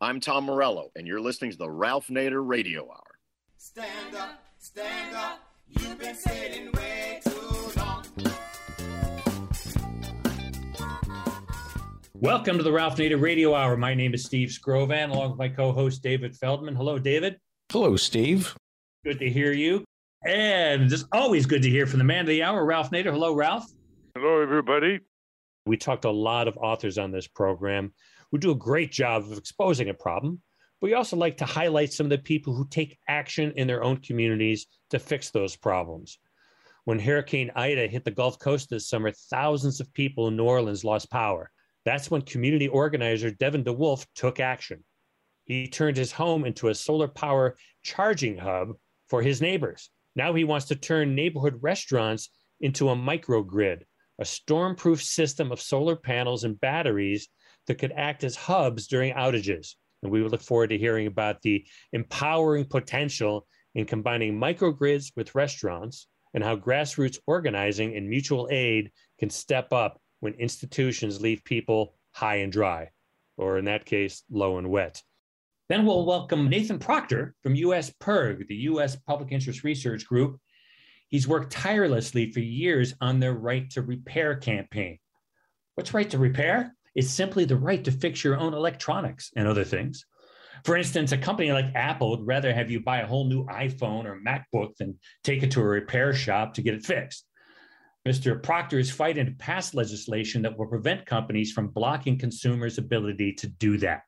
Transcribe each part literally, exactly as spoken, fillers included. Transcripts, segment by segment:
I'm Tom Morello, and you're listening to the Ralph Nader Radio Hour. Stand up, stand up, you've been sitting way too long. Welcome to the Ralph Nader Radio Hour. My name is Steve Scrovan, along with my co-host David Feldman. Hello, David. Hello, Steve. Good to hear you. And it's always good to hear from the man of the hour, Ralph Nader. Hello, Ralph. Hello, everybody. We talked to a lot of authors on this program who do a great job of exposing a problem, but we also like to highlight some of the people who take action in their own communities to fix those problems. When Hurricane Ida hit the Gulf Coast this summer, thousands of people in New Orleans lost power. That's when community organizer Devin DeWulf took action. He turned his home into a solar power charging hub for his neighbors. Now he wants to turn neighborhood restaurants into a microgrid, a storm-proof system of solar panels and batteries that could act as hubs during outages. And we look forward to hearing about the empowering potential in combining microgrids with restaurants and how grassroots organizing and mutual aid can step up when institutions leave people high and dry, or in that case, low and wet. Then we'll welcome Nathan Proctor from U S PIRG, the U S Public Interest Research Group. He's worked tirelessly for years on their Right to Repair campaign. What's right to repair? It's simply the right to fix your own electronics and other things. For instance, a company like Apple would rather have you buy a whole new iPhone or MacBook than take it to a repair shop to get it fixed. Mister Proctor is fighting to pass legislation that will prevent companies from blocking consumers' ability to do that.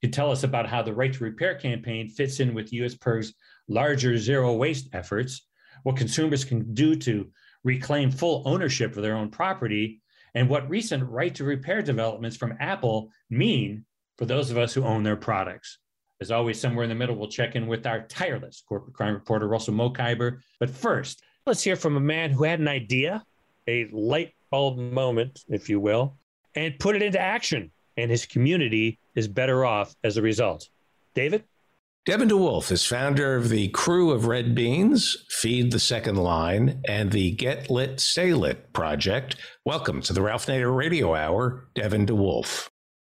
He'd tell us about how the Right to Repair campaign fits in with U S PIRG's larger zero waste efforts, what consumers can do to reclaim full ownership of their own property, and what recent Right to Repair developments from Apple mean for those of us who own their products. As always, somewhere in the middle, we'll check in with our tireless corporate crime reporter, Russell Mokhiber. But first, let's hear from a man who had an idea, a light bulb moment, if you will, and put it into action. And his community is better off as a result. David? Devin DeWulf is founder of the Crew of Red Beans, Feed the Second Line, and the Get Lit, Stay Lit Project. Welcome to the Ralph Nader Radio Hour, Devin DeWulf.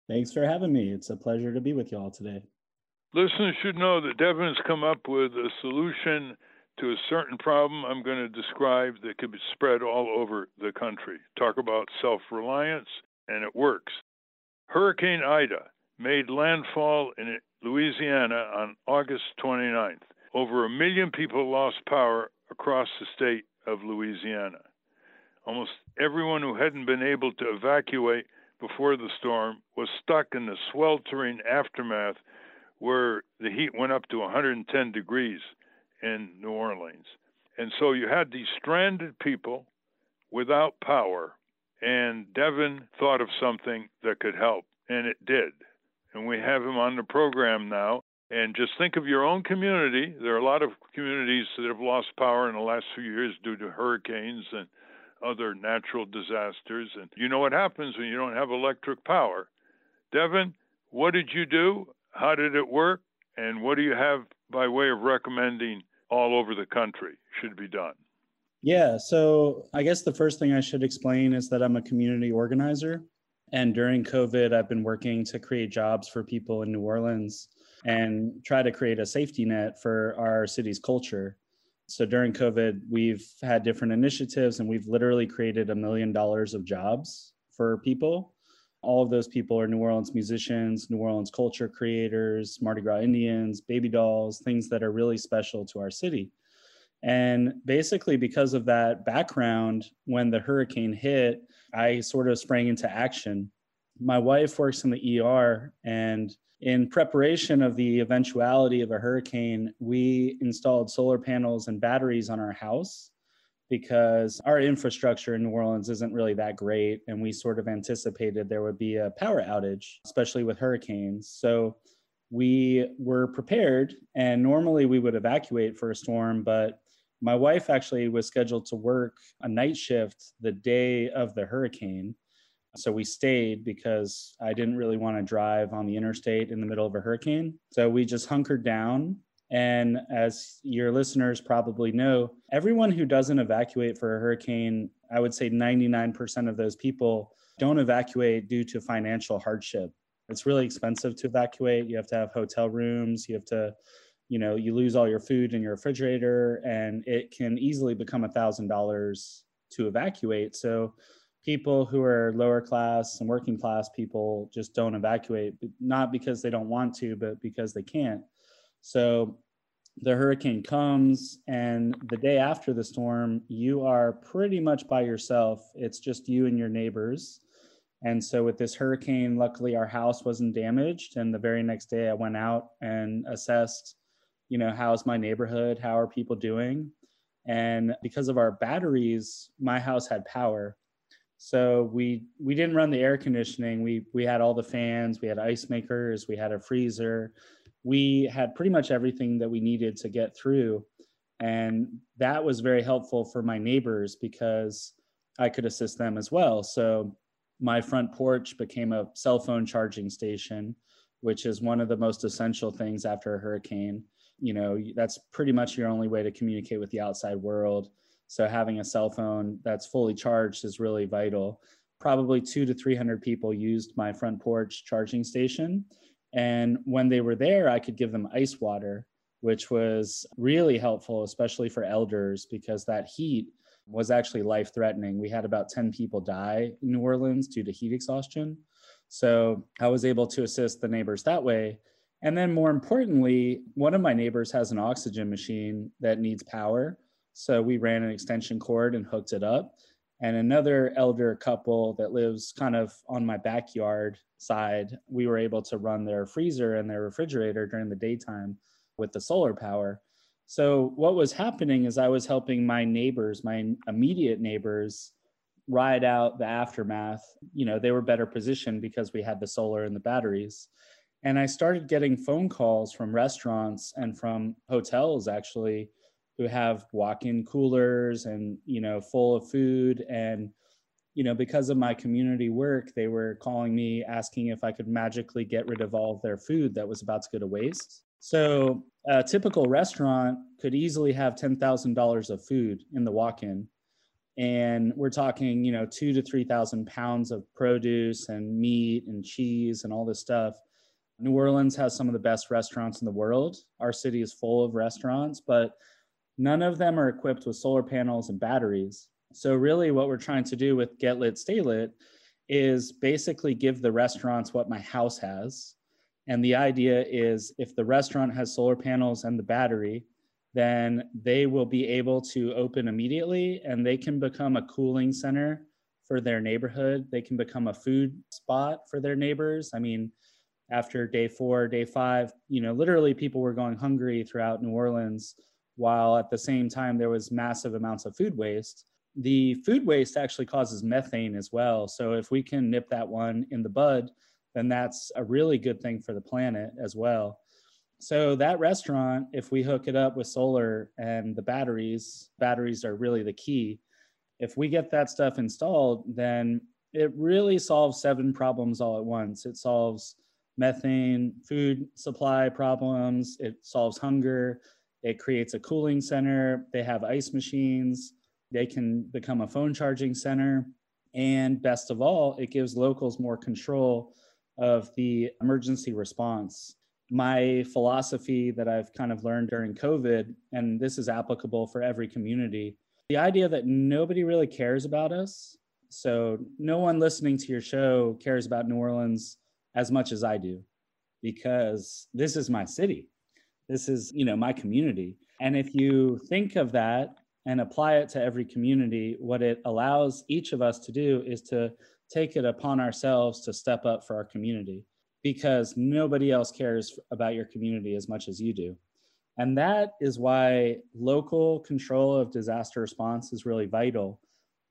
Thanks for having me. It's a pleasure to be with you all today. Listeners should know that Devin's come up with a solution to a certain problem I'm going to describe that could be spread all over the country. Talk about self-reliance, and it works. Hurricane Ida made landfall in Louisiana on August twenty-ninth. Over a million people lost power across the state of Louisiana. Almost everyone who hadn't been able to evacuate before the storm was stuck in the sweltering aftermath, where the heat went up to one hundred ten degrees in New Orleans. And so you had these stranded people without power, and Devin thought of something that could help, and it did. And we have him on the program now. And just think of your own community. There are a lot of communities that have lost power in the last few years due to hurricanes and other natural disasters. And you know what happens when you don't have electric power. Devin, what did you do? How did it work? And what do you have by way of recommending all over the country should be done? Yeah, so I guess the first thing I should explain is that I'm a community organizer. And during COVID, I've been working to create jobs for people in New Orleans and try to create a safety net for our city's culture. So during COVID, we've had different initiatives, and we've literally created a million dollars of jobs for people. All of those people are New Orleans musicians, New Orleans culture creators, Mardi Gras Indians, baby dolls, things that are really special to our city. And basically, because of that background, when the hurricane hit, I sort of sprang into action. My wife works in the E R, and in preparation of the eventuality of a hurricane, we installed solar panels and batteries on our house because our infrastructure in New Orleans isn't really that great, and we sort of anticipated there would be a power outage, especially with hurricanes. So we were prepared, and normally we would evacuate for a storm, but my wife actually was scheduled to work a night shift the day of the hurricane. So we stayed because I didn't really want to drive on the interstate in the middle of a hurricane. So we just hunkered down. And as your listeners probably know, everyone who doesn't evacuate for a hurricane, I would say ninety-nine percent of those people don't evacuate due to financial hardship. It's really expensive to evacuate. You have to have hotel rooms. You have to, you know, you lose all your food in your refrigerator, and it can easily become one thousand dollars to evacuate. So people who are lower class and working class people just don't evacuate, not because they don't want to, but because they can't. So the hurricane comes, and the day after the storm, you are pretty much by yourself. It's just you and your neighbors. And so with this hurricane, luckily our house wasn't damaged. And the very next day I went out and assessed, you know, how's my neighborhood? How are people doing? And because of our batteries, my house had power. So we we didn't run the air conditioning. We we had all the fans, we had ice makers, we had a freezer. We had pretty much everything that we needed to get through. And that was very helpful for my neighbors because I could assist them as well. So my front porch became a cell phone charging station, which is one of the most essential things after a hurricane. You know, that's pretty much your only way to communicate with the outside world. So having a cell phone that's fully charged is really vital. Probably two to three hundred people used my front porch charging station. And when they were there, I could give them ice water, which was really helpful, especially for elders, because that heat was actually life-threatening. We had about ten people die in New Orleans due to heat exhaustion. So I was able to assist the neighbors that way. And then more importantly, one of my neighbors has an oxygen machine that needs power. So we ran an extension cord and hooked it up. And another elder couple that lives kind of on my backyard side, we were able to run their freezer and their refrigerator during the daytime with the solar power. So what was happening is I was helping my neighbors, my immediate neighbors, ride out the aftermath. You know, they were better positioned because we had the solar and the batteries. And I started getting phone calls from restaurants and from hotels, actually, who have walk-in coolers and, you know, full of food. And, you know, because of my community work, they were calling me asking if I could magically get rid of all of their food that was about to go to waste. So a typical restaurant could easily have ten thousand dollars of food in the walk-in. And we're talking, you know, two to three thousand pounds of produce and meat and cheese and all this stuff. New Orleans has some of the best restaurants in the world. Our city is full of restaurants, but none of them are equipped with solar panels and batteries. So really what we're trying to do with Get Lit, Stay Lit is basically give the restaurants what my house has. And the idea is if the restaurant has solar panels and the battery, then they will be able to open immediately and they can become a cooling center for their neighborhood. They can become a food spot for their neighbors. I mean, after day four, day five, you know, literally people were going hungry throughout New Orleans, while at the same time there was massive amounts of food waste. The food waste actually causes methane as well. So if we can nip that one in the bud, then that's a really good thing for the planet as well. So that restaurant, if we hook it up with solar and the batteries, batteries are really the key. If we get that stuff installed, then it really solves seven problems all at once. It solves methane, food supply problems, it solves hunger, it creates a cooling center. They have ice machines. They can become a phone charging center. And best of all, it gives locals more control of the emergency response. My philosophy that I've kind of learned during COVID, and this is applicable for every community, the idea that nobody really cares about us. So no one listening to your show cares about New Orleans as much as I do, because this is my city. This is, you know, my community. And if you think of that and apply it to every community, what it allows each of us to do is to take it upon ourselves to step up for our community, because nobody else cares about your community as much as you do. And that is why local control of disaster response is really vital,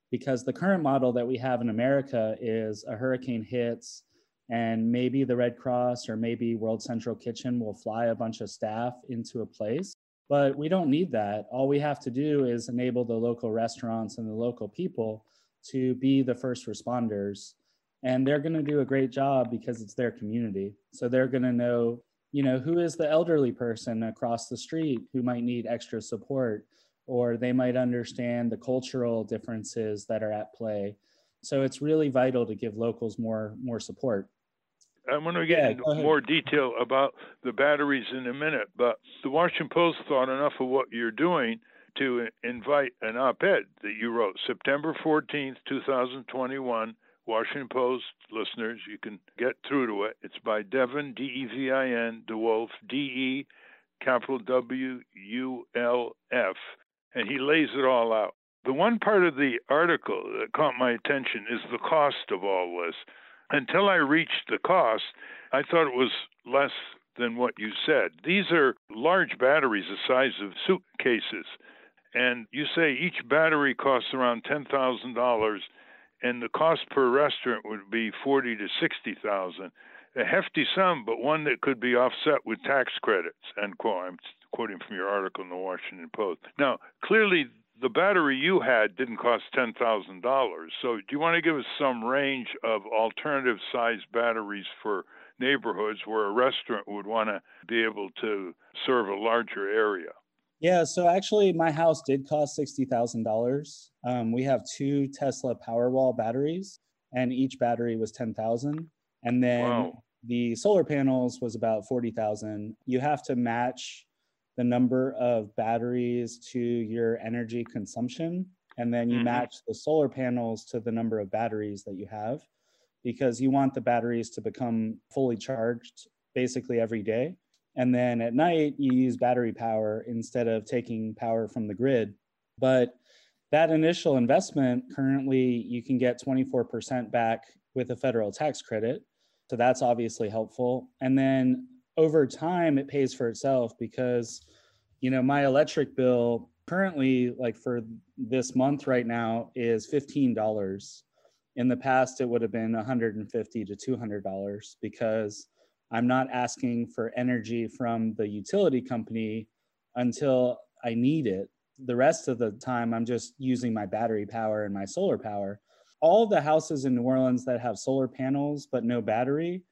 because the current model that we have in America is a hurricane hits, and maybe the Red Cross or maybe World Central Kitchen will fly a bunch of staff into a place. But we don't need that. All we have to do is enable the local restaurants and the local people to be the first responders. And they're going to do a great job because it's their community. So they're going to know, you know, who is the elderly person across the street who might need extra support, or they might understand the cultural differences that are at play. So it's really vital to give locals more, more support. I'm going to get yeah, into more detail about the batteries in a minute, but the Washington Post thought enough of what you're doing to invite an op-ed that you wrote, September fourteenth, two thousand twenty-one. Washington Post listeners, you can get through to it. It's by Devin, D E V I N, DeWulf, D E, capital W U L F, and he lays it all out. The one part of the article that caught my attention is the cost of all this. Until I reached the cost, I thought it was less than what you said. These are large batteries the size of suitcases, and you say each battery costs around ten thousand dollars, and the cost per restaurant would be forty to sixty thousand dollars. A hefty sum, but one that could be offset with tax credits, end quote. I'm quoting from your article in the Washington Post. Now, clearly, the battery you had didn't cost ten thousand dollars. So do you want to give us some range of alternative size batteries for neighborhoods where a restaurant would want to be able to serve a larger area? Yeah, so actually my house did cost sixty thousand dollars. Um, we have two Tesla Powerwall batteries, and each battery was ten thousand dollars. And then wow. the solar panels was about forty thousand dollars. You have to match the number of batteries to your energy consumption, and then you mm-hmm. match the solar panels to the number of batteries that you have, because you want the batteries to become fully charged basically every day. And then at night, you use battery power instead of taking power from the grid. But that initial investment, currently, you can get twenty-four percent back with a federal tax credit. So that's obviously helpful. And then over time, it pays for itself, because, you know, my electric bill currently, like for this month right now, is fifteen dollars. In the past, it would have been one hundred fifty to two hundred dollars, because I'm not asking for energy from the utility company until I need it. The rest of the time, I'm just using my battery power and my solar power. All the houses in New Orleans that have solar panels but no battery,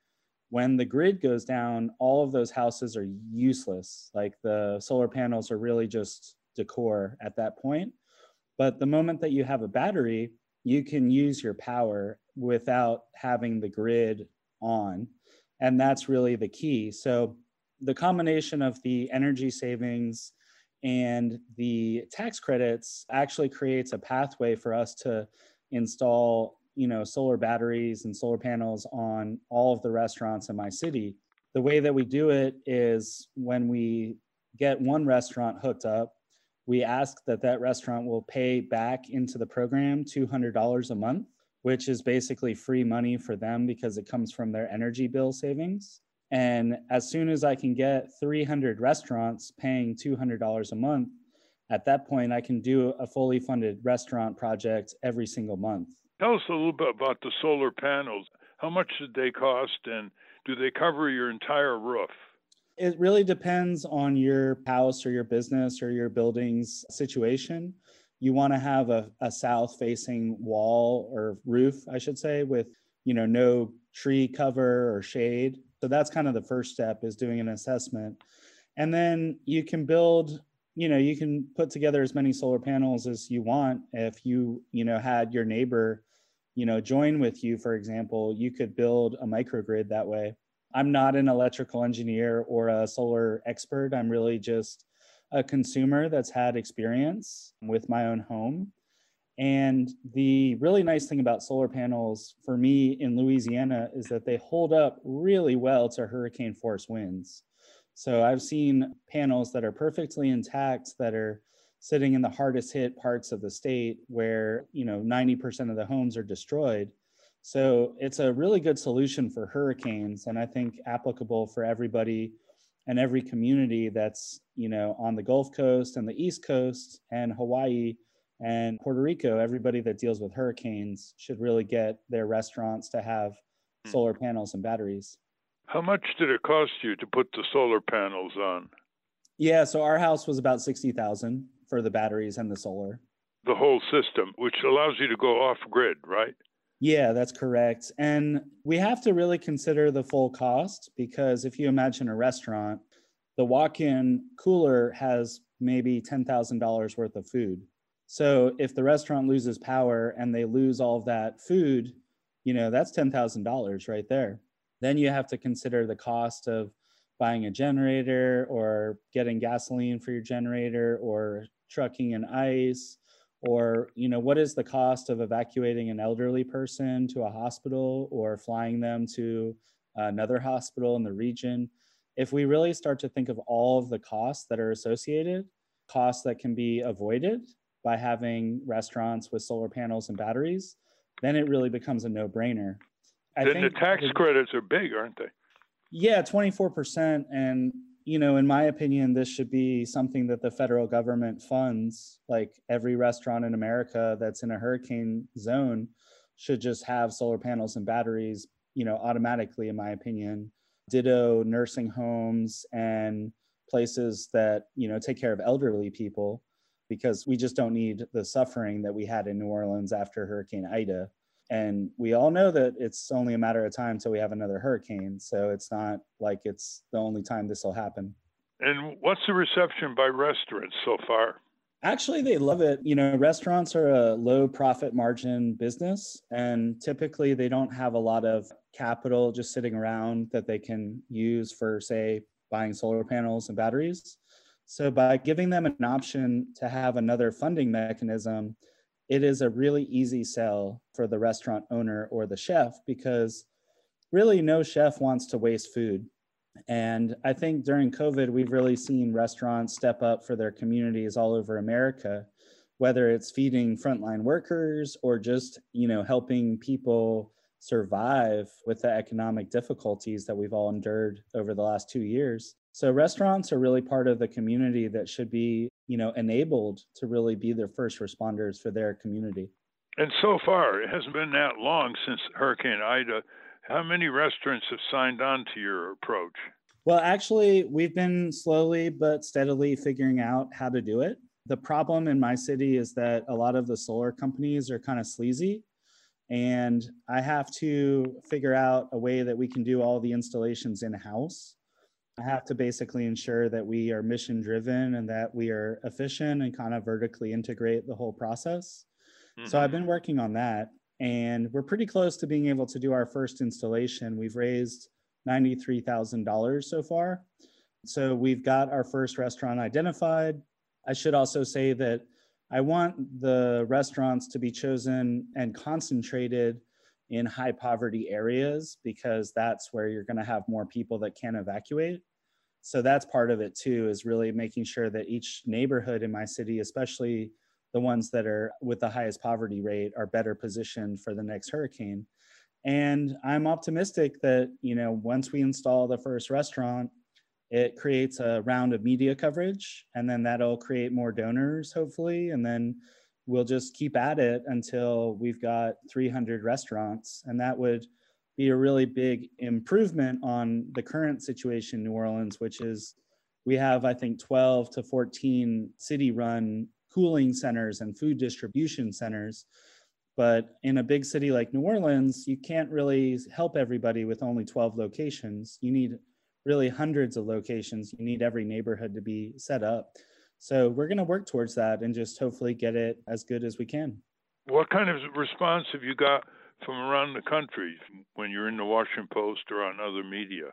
when the grid goes down, all of those houses are useless. Like, the solar panels are really just decor at that point. But the moment that you have a battery, you can use your power without having the grid on. And that's really the key. So the combination of the energy savings and the tax credits actually creates a pathway for us to install, you know, solar batteries and solar panels on all of the restaurants in my city. The way that we do it is, when we get one restaurant hooked up, we ask that that restaurant will pay back into the program two hundred dollars a month, which is basically free money for them because it comes from their energy bill savings. And as soon as I can get three hundred restaurants paying two hundred dollars a month, at that point, I can do a fully funded restaurant project every single month. Tell us a little bit about the solar panels. How much did they cost, and do they cover your entire roof? It really depends on your house or your business or your building's situation. You want to have a, a south-facing wall or roof, I should say, with, you know, no tree cover or shade. So that's kind of the first step, is doing an assessment. And then you can build, you know, you can put together as many solar panels as you want. If you, you know, had your neighbor, you know, join with you, for example, you could build a microgrid that way. I'm not an electrical engineer or a solar expert. I'm really just a consumer that's had experience with my own home. And the really nice thing about solar panels for me in Louisiana is that they hold up really well to hurricane force winds. So I've seen panels that are perfectly intact that are sitting in the hardest hit parts of the state, where, you know, ninety percent of the homes are destroyed. So it's a really good solution for hurricanes, and I think applicable for everybody and every community that's, you know, on the Gulf Coast and the East Coast and Hawaii and Puerto Rico. Everybody that deals with hurricanes should really get their restaurants to have solar panels and batteries. How much did it cost you to put the solar panels on? Yeah, so our house was about sixty thousand dollars for the batteries and the solar. The whole system, which allows you to go off-grid, right? Yeah, that's correct. And we have to really consider the full cost, because if you imagine a restaurant, the walk-in cooler has maybe ten thousand dollars worth of food. So if the restaurant loses power and they lose all of that food, you know, that's ten thousand dollars right there. Then you have to consider the cost of buying a generator or getting gasoline for your generator or trucking and ice, or, you know, what is the cost of evacuating an elderly person to a hospital or flying them to another hospital in the region? If we really start to think of all of the costs that are associated, costs that can be avoided by having restaurants with solar panels and batteries, then it really becomes a no-brainer. I then think the tax the, credits are big, aren't they? Yeah, twenty-four percent. And, you know, in my opinion, this should be something that the federal government funds. Like every restaurant in America that's in a hurricane zone should just have solar panels and batteries, you know, automatically, in my opinion. Ditto nursing homes and places that, you know, take care of elderly people, because we just don't need the suffering that we had in New Orleans after Hurricane Ida. And we all know that it's only a matter of time till we have another hurricane. So it's not like it's the only time this will happen. And what's the reception by restaurants so far? Actually, they love it. You know, restaurants are a low profit margin business, and typically they don't have a lot of capital just sitting around that they can use for, say, buying solar panels and batteries. So by giving them an option to have another funding mechanism, it is a really easy sell for the restaurant owner or the chef, because really no chef wants to waste food. And I think during COVID, we've really seen restaurants step up for their communities all over America, whether it's feeding frontline workers or just, you know, helping people survive with the economic difficulties that we've all endured over the last two years. So restaurants are really part of the community that should be, you know, enabled to really be the first responders for their community. And so far, it hasn't been that long since Hurricane Ida. How many restaurants have signed on to your approach? Well, actually, we've been slowly but steadily figuring out how to do it. The problem in my city is that a lot of the solar companies are kind of sleazy, and I have to figure out a way that we can do all the installations in-house. I have to basically ensure that we are mission driven and that we are efficient and kind of vertically integrate the whole process. Mm-hmm. So I've been working on that, and we're pretty close to being able to do our first installation. We've raised ninety-three thousand dollars so far. So we've got our first restaurant identified. I should also say that I want the restaurants to be chosen and concentrated in high poverty areas, because that's where you're going to have more people that can't evacuate. So that's part of it too, is really making sure that each neighborhood in my city, especially the ones that are with the highest poverty rate, are better positioned for the next hurricane. And I'm optimistic that, you know, once we install the first restaurant, it creates a round of media coverage, and then that'll create more donors, hopefully. And then we'll just keep at it until we've got three hundred restaurants. And that would be a really big improvement on the current situation in New Orleans, which is we have, I think, twelve to fourteen city-run cooling centers and food distribution centers. But in a big city like New Orleans, you can't really help everybody with only twelve locations. You need really hundreds of locations. You need every neighborhood to be set up. So we're going to work towards that and just hopefully get it as good as we can. What kind of response have you got from around the country when you're in the Washington Post or on other media?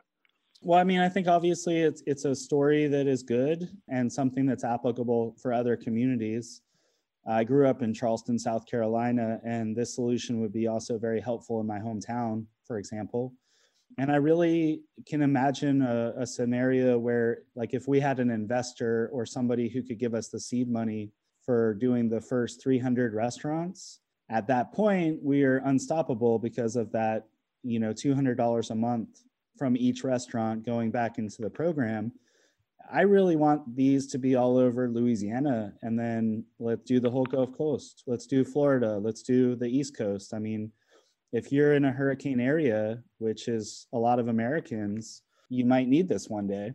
Well, I mean, I think obviously it's it's a story that is good and something that's applicable for other communities. I grew up in Charleston, South Carolina, and this solution would be also very helpful in my hometown, for example. And I really can imagine a, a scenario where, like, if we had an investor or somebody who could give us the seed money for doing the first three hundred restaurants, at that point, we are unstoppable because of that, you know, two hundred dollars a month from each restaurant going back into the program. I really want these to be all over Louisiana, and then let's do the whole Gulf Coast. Let's do Florida. Let's do the East Coast. I mean, if you're in a hurricane area, which is a lot of Americans, you might need this one day.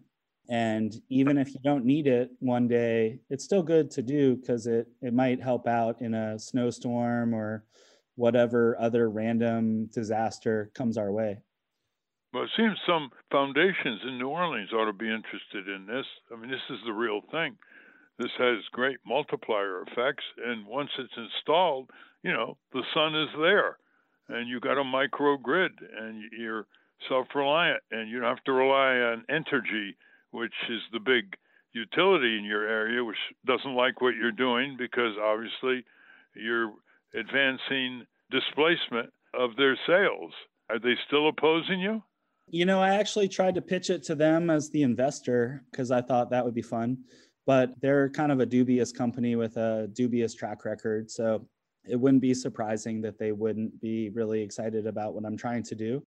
And even if you don't need it one day, it's still good to do, because it, it might help out in a snowstorm or whatever other random disaster comes our way. Well, it seems some foundations in New Orleans ought to be interested in this. I mean, this is the real thing. This has great multiplier effects. And once it's installed, you know, the sun is there. And you got a microgrid, and you're self-reliant, and you don't have to rely on Entergy, which is the big utility in your area, which doesn't like what you're doing because obviously you're advancing displacement of their sales. Are they still opposing you? You know, I actually tried to pitch it to them as the investor because I thought that would be fun, but they're kind of a dubious company with a dubious track record. So it wouldn't be surprising that they wouldn't be really excited about what I'm trying to do.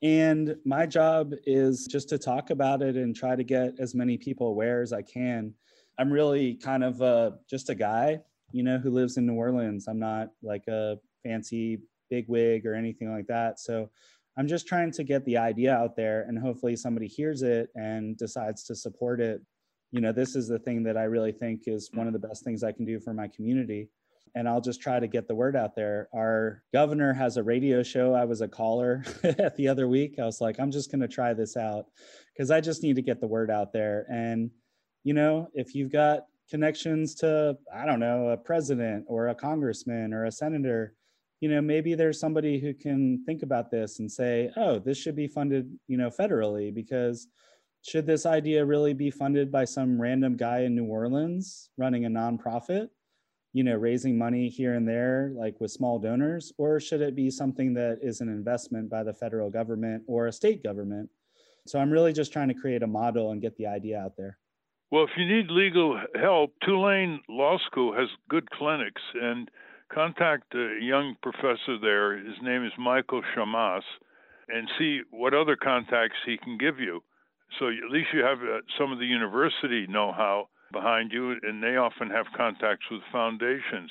And my job is just to talk about it and try to get as many people aware as I can. I'm really kind of uh, just a guy, you know, who lives in New Orleans. I'm not like a fancy bigwig or anything like that. So I'm just trying to get the idea out there and hopefully somebody hears it and decides to support it. You know, this is the thing that I really think is one of the best things I can do for my community. And I'll just try to get the word out there. Our governor has a radio show. I was a caller at the other week. I was like, I'm just going to try this out because I just need to get the word out there. And, you know, if you've got connections to, I don't know, a president or a congressman or a senator, you know, maybe there's somebody who can think about this and say, oh, this should be funded, you know, federally, because should this idea really be funded by some random guy in New Orleans running a nonprofit? You know, raising money here and there, like with small donors, or should it be something that is an investment by the federal government or a state government? So I'm really just trying to create a model and get the idea out there. Well, if you need legal help, Tulane Law School has good clinics, and contact a young professor there. His name is Michael Shammas, and see what other contacts he can give you. So at least you have some of the university know-how behind you, and they often have contacts with foundations.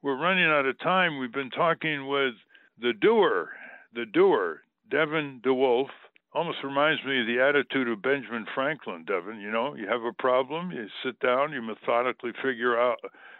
We're running out of time. We've been talking with the doer, the doer, Devin DeWulf. Almost reminds me of the attitude of Benjamin Franklin, Devin. You know, you have a problem, you sit down, you methodically figure out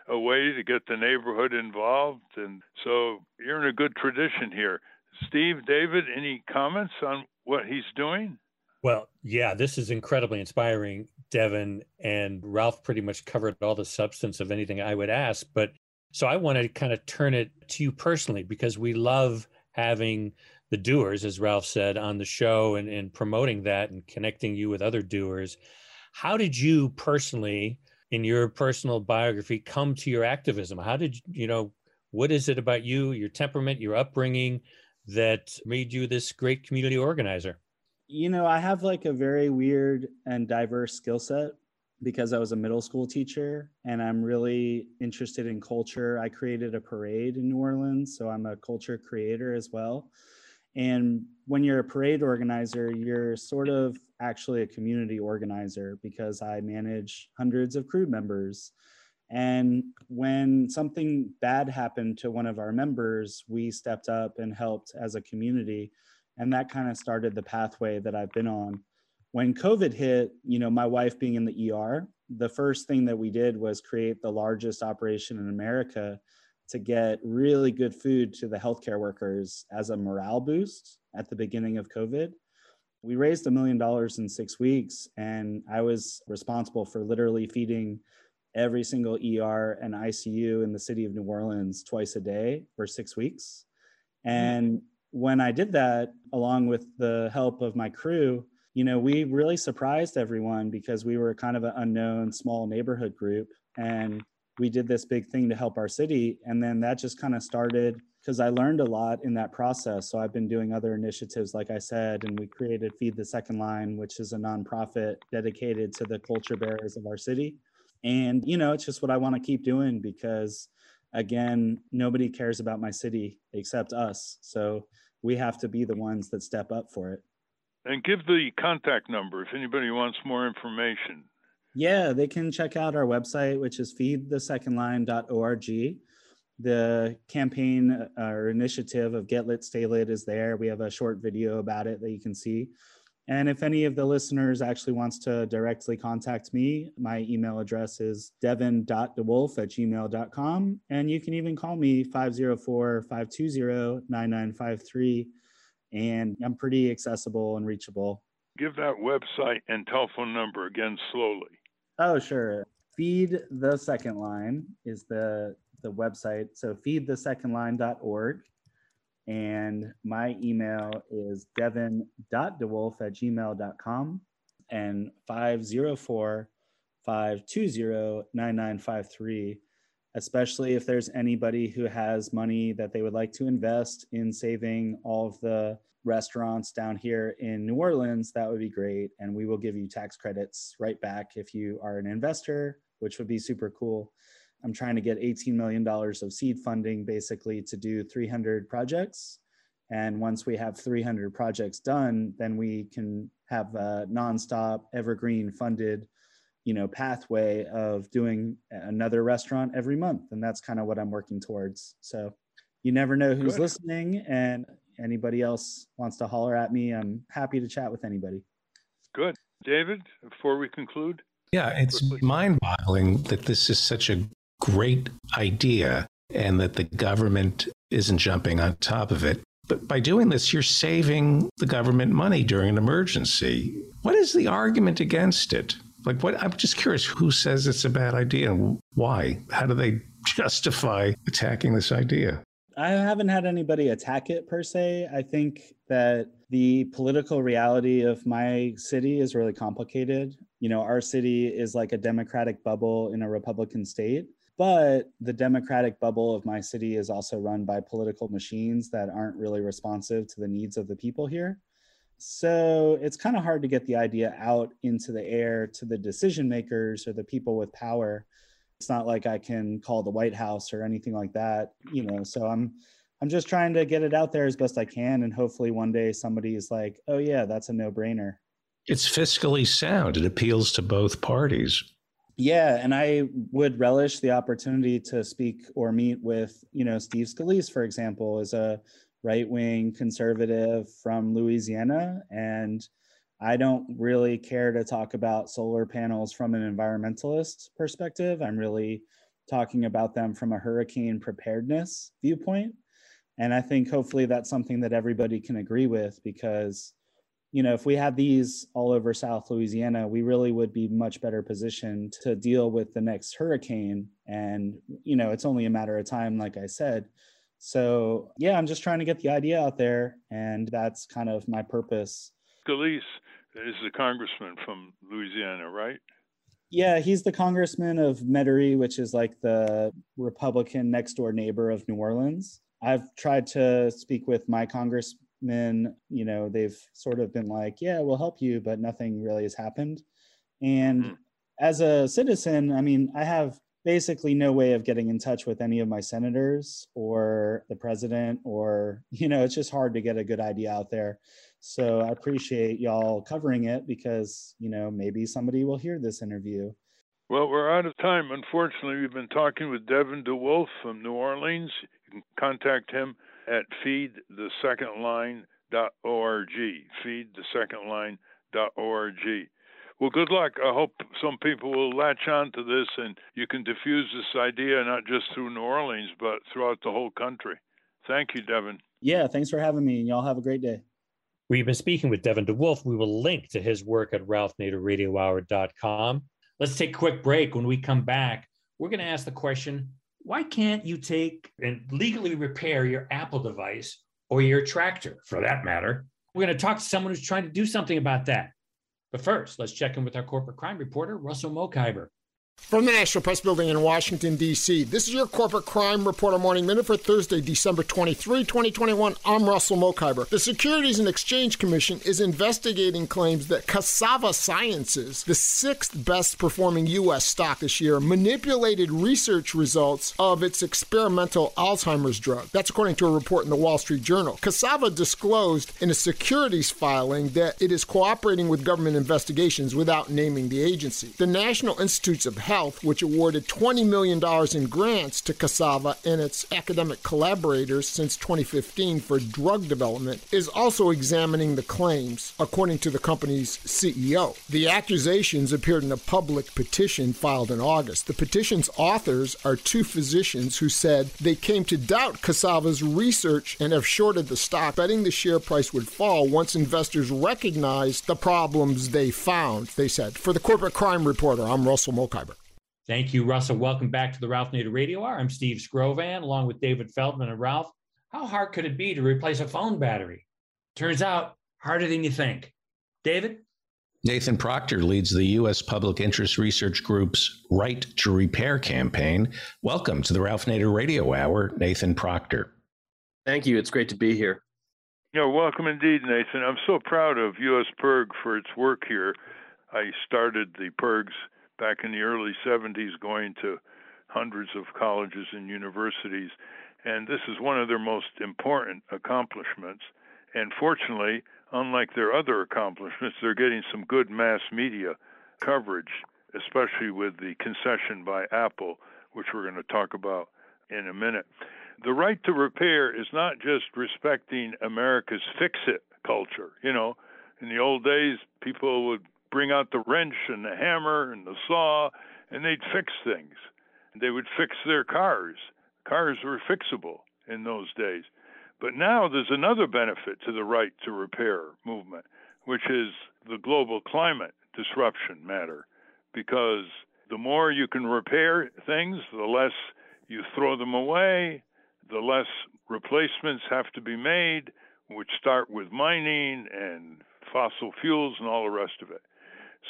a way to get the neighborhood involved. And so you're in a good tradition here. Steve, David, any comments on what he's doing? Well, yeah, this is incredibly inspiring, Devin, and Ralph pretty much covered all the substance of anything I would ask. But so I want to kind of turn it to you personally, because we love having the doers, as Ralph said, on the show and, and promoting that and connecting you with other doers. How did you personally, in your personal biography, come to your activism? How did, you know, what is it about you, your temperament, your upbringing that made you this great community organizer? You know, I have like a very weird and diverse skill set because I was a middle school teacher and I'm really interested in culture. I created a parade in New Orleans, so I'm a culture creator as well. And when you're a parade organizer, you're sort of actually a community organizer because I manage hundreds of crew members. And when something bad happened to one of our members, we stepped up and helped as a community. And that kind of started the pathway that I've been on. When COVID hit, you know, my wife being in the E R, the first thing that we did was create the largest operation in America to get really good food to the healthcare workers as a morale boost at the beginning of COVID. We raised a million dollars in six weeks, and I was responsible for literally feeding every single E R and I C U in the city of New Orleans twice a day for six weeks. And mm-hmm. When I did that, along with the help of my crew, you know, we really surprised everyone because we were kind of an unknown small neighborhood group. And we did this big thing to help our city. And then that just kind of started because I learned a lot in that process. So I've been doing other initiatives, like I said, and we created Feed the Second Line, which is a nonprofit dedicated to the culture bearers of our city. And, you know, it's just what I want to keep doing because, again, nobody cares about my city except us. So we have to be the ones that step up for it. And give the contact number if anybody wants more information. Yeah, they can check out our website, which is feed the second line dot org. The campaign or initiative of Get Lit, Stay Lit is there. We have a short video about it that you can see. And if any of the listeners actually wants to directly contact me, my email address is devin dot dewulf at gmail dot com. And you can even call me five oh four, five two oh, nine nine five three. And I'm pretty accessible and reachable. Give that website and telephone number again slowly. Oh, sure. Feed the Second Line is the, the website. So feed the second line dot org. And my email is devin dot dewulf at gmail dot com and five zero four, five two zero, nine nine five three, especially if there's anybody who has money that they would like to invest in saving all of the restaurants down here in New Orleans, that would be great. And we will give you tax credits right back if you are an investor, which would be super cool. I'm trying to get eighteen million dollars of seed funding basically to do three hundred projects. And once we have three hundred projects done, then we can have a nonstop evergreen funded, you know, pathway of doing another restaurant every month. And that's kind of what I'm working towards. So you never know who's Good. listening, and anybody else wants to holler at me, I'm happy to chat with anybody. Good. David, before we conclude. Yeah, it's mind-boggling that this is such a great idea and that the government isn't jumping on top of it. But by doing this, you're saving the government money during an emergency. What is the argument against it? Like, what? I'm just curious, who says it's a bad idea and why? How do they justify attacking this idea? I haven't had anybody attack it per se. I think that the political reality of my city is really complicated. You know, our city is like a Democratic bubble in a Republican state, but the Democratic bubble of my city is also run by political machines that aren't really responsive to the needs of the people here. So it's kind of hard to get the idea out into the air to the decision makers or the people with power. It's not like I can call the White House or anything like that, you know, so I'm I'm just trying to get it out there as best I can. And hopefully one day somebody is like, oh, yeah, that's a no brainer. It's fiscally sound. It appeals to both parties. Yeah. And I would relish the opportunity to speak or meet with, you know, Steve Scalise, for example, is a right wing conservative from Louisiana. And I don't really care to talk about solar panels from an environmentalist perspective. I'm really talking about them from a hurricane preparedness viewpoint. And I think hopefully that's something that everybody can agree with, because, you know, if we had these all over South Louisiana, we really would be much better positioned to deal with the next hurricane. And, you know, it's only a matter of time, like I said. So, yeah, I'm just trying to get the idea out there. And that's kind of my purpose. Scalise is the congressman from Louisiana, right? Yeah, he's the congressman of Metairie, which is like the Republican next door neighbor of New Orleans. I've tried to speak with my congressmen, you know, they've sort of been like, yeah, we'll help you, but nothing really has happened. And mm-hmm. as a citizen, I mean, I have basically no way of getting in touch with any of my senators or the president, or, you know, it's just hard to get a good idea out there. So I appreciate y'all covering it, because, you know, maybe somebody will hear this interview. Well, we're out of time. Unfortunately, we've been talking with Devin DeWulf from New Orleans. You can contact him at feed the second line dot org, feed the second line dot org. Well, good luck. I hope some people will latch on to this and you can diffuse this idea, not just through New Orleans, but throughout the whole country. Thank you, Devin. Yeah, thanks for having me, and y'all have a great day. We've been speaking with Devin DeWulf. We will link to his work at ralph nader radio hour dot com. Let's take a quick break. When we come back, we're going to ask the question, why can't you take and legally repair your Apple device or your tractor, for that matter? We're going to talk to someone who's trying to do something about that. But first, let's check in with our corporate crime reporter, Russell Mokhiber. From the National Press Building in Washington, D C, this is your Corporate Crime Reporter Morning Minute for Thursday, December twenty-third, twenty twenty-one. I'm Russell Mokhiber. The Securities and Exchange Commission is investigating claims that Cassava Sciences, the sixth best performing U S stock this year, manipulated research results of its experimental Alzheimer's drug. That's according to a report in the Wall Street Journal. Cassava disclosed in a securities filing that it is cooperating with government investigations without naming the agency. The National Institutes of Health, which awarded twenty million dollars in grants to Cassava and its academic collaborators since twenty fifteen for drug development, is also examining the claims, according to the company's C E O. The accusations appeared in a public petition filed in August. The petition's authors are two physicians who said they came to doubt Cassava's research and have shorted the stock, betting the share price would fall once investors recognized the problems they found, they said. For the Corporate Crime Reporter, I'm Russell Mokhiber. Thank you, Russell. Welcome back to the Ralph Nader Radio Hour. I'm Steve Scrovan, along with David Feldman and Ralph. How hard could it be to replace a phone battery? Turns out, harder than you think. David? Nathan Proctor leads the U S Public Interest Research Group's Right to Repair campaign. Welcome to the Ralph Nader Radio Hour, Nathan Proctor. Thank you. It's great to be here. Yeah, welcome indeed, Nathan. I'm so proud of U S PIRG for its work here. I started the PIRGs back in the early seventies, going to hundreds of colleges and universities, and this is one of their most important accomplishments. And fortunately, unlike their other accomplishments, they're getting some good mass media coverage, especially with the concession by Apple, which we're going to talk about in a minute. The right to repair is not just respecting America's fix-it culture. You know, in the old days, people would bring out the wrench and the hammer and the saw, and they'd fix things. They would fix their cars. Cars were fixable in those days. But now there's another benefit to the right to repair movement, which is the global climate disruption matter, because the more you can repair things, the less you throw them away, the less replacements have to be made, which start with mining and fossil fuels and all the rest of it.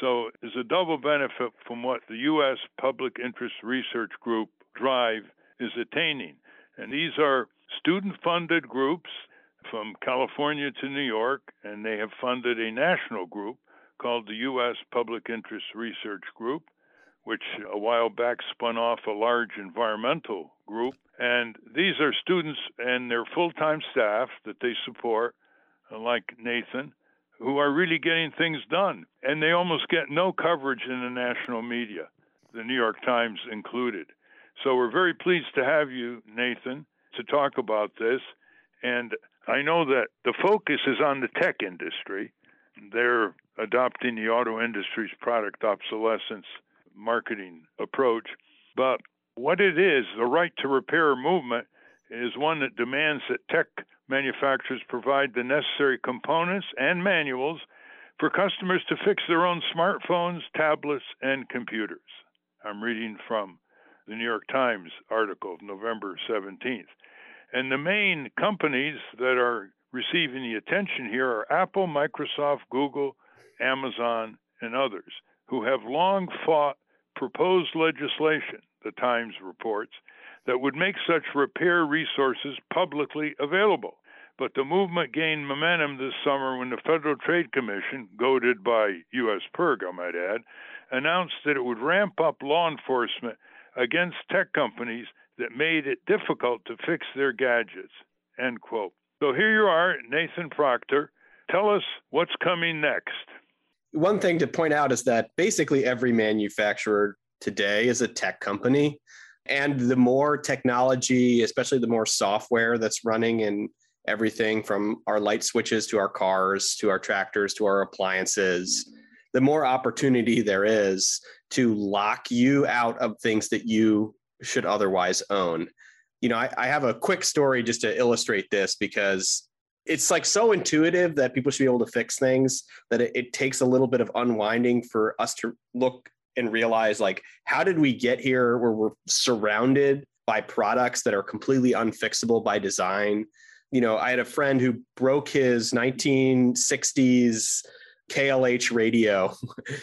So there's a double benefit from what the U S Public Interest Research Group Drive is attaining. And these are student-funded groups from California to New York, and they have funded a national group called the U S Public Interest Research Group, which a while back spun off a large environmental group. And these are students and their full-time staff that they support, like Nathan, who are really getting things done. And they almost get no coverage in the national media, the New York Times included. So we're very pleased to have you, Nathan, to talk about this. And I know that the focus is on the tech industry. They're adopting the auto industry's product obsolescence marketing approach. But what it is, the right to repair movement, is one that demands that tech manufacturers provide the necessary components and manuals for customers to fix their own smartphones, tablets, and computers. I'm reading from the New York Times article of November seventeenth. And the main companies that are receiving the attention here are Apple, Microsoft, Google, Amazon, and others, who have long fought proposed legislation, the Times reports, that would make such repair resources publicly available. But the movement gained momentum this summer when the Federal Trade Commission, goaded by U S PIRG, I might add, announced that it would ramp up law enforcement against tech companies that made it difficult to fix their gadgets, end quote. So here you are, Nathan Proctor. Tell us what's coming next. One thing to point out is that basically every manufacturer today is a tech company. And the more technology, especially the more software that's running in everything from our light switches to our cars, to our tractors, to our appliances, the more opportunity there is to lock you out of things that you should otherwise own. You know, I, I have a quick story just to illustrate this, because it's like so intuitive that people should be able to fix things that it, it takes a little bit of unwinding for us to look and realize, like, how did we get here where we're surrounded by products that are completely unfixable by design? You know, I had a friend who broke his nineteen sixties K L H radio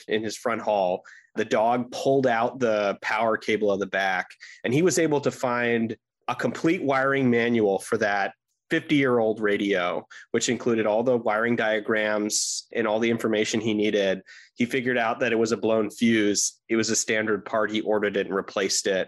in his front hall. The dog pulled out the power cable of the back, and he was able to find a complete wiring manual for that fifty-year-old radio, which included all the wiring diagrams and all the information he needed. He figured out that it was a blown fuse. It was a standard part. He ordered it and replaced it.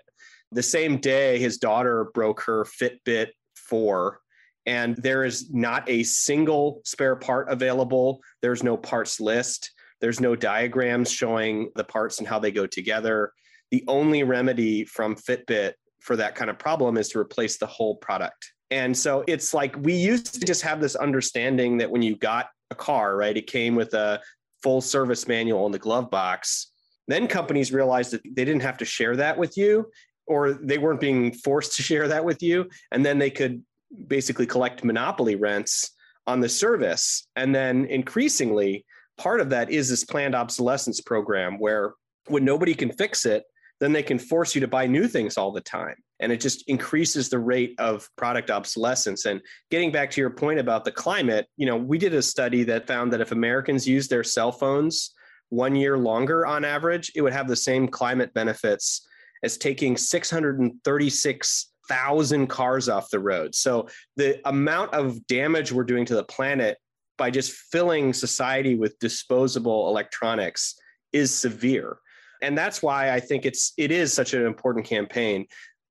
The same day, his daughter broke her Fitbit four, and there is not a single spare part available. There's no parts list. There's no diagrams showing the parts and how they go together. The only remedy from Fitbit for that kind of problem is to replace the whole product. And so it's like we used to just have this understanding that when you got a car, right, it came with a full service manual in the glove box. Then companies realized that they didn't have to share that with you, or they weren't being forced to share that with you. And then they could basically collect monopoly rents on the service. And then increasingly, part of that is this planned obsolescence program where when nobody can fix it, then they can force you to buy new things all the time. And it just increases the rate of product obsolescence. And getting back to your point about the climate, you know, we did a study that found that if Americans use their cell phones one year longer on average, it would have the same climate benefits as taking six hundred thirty-six thousand cars off the road. So the amount of damage we're doing to the planet by just filling society with disposable electronics is severe. And that's why I think it's it is such an important campaign.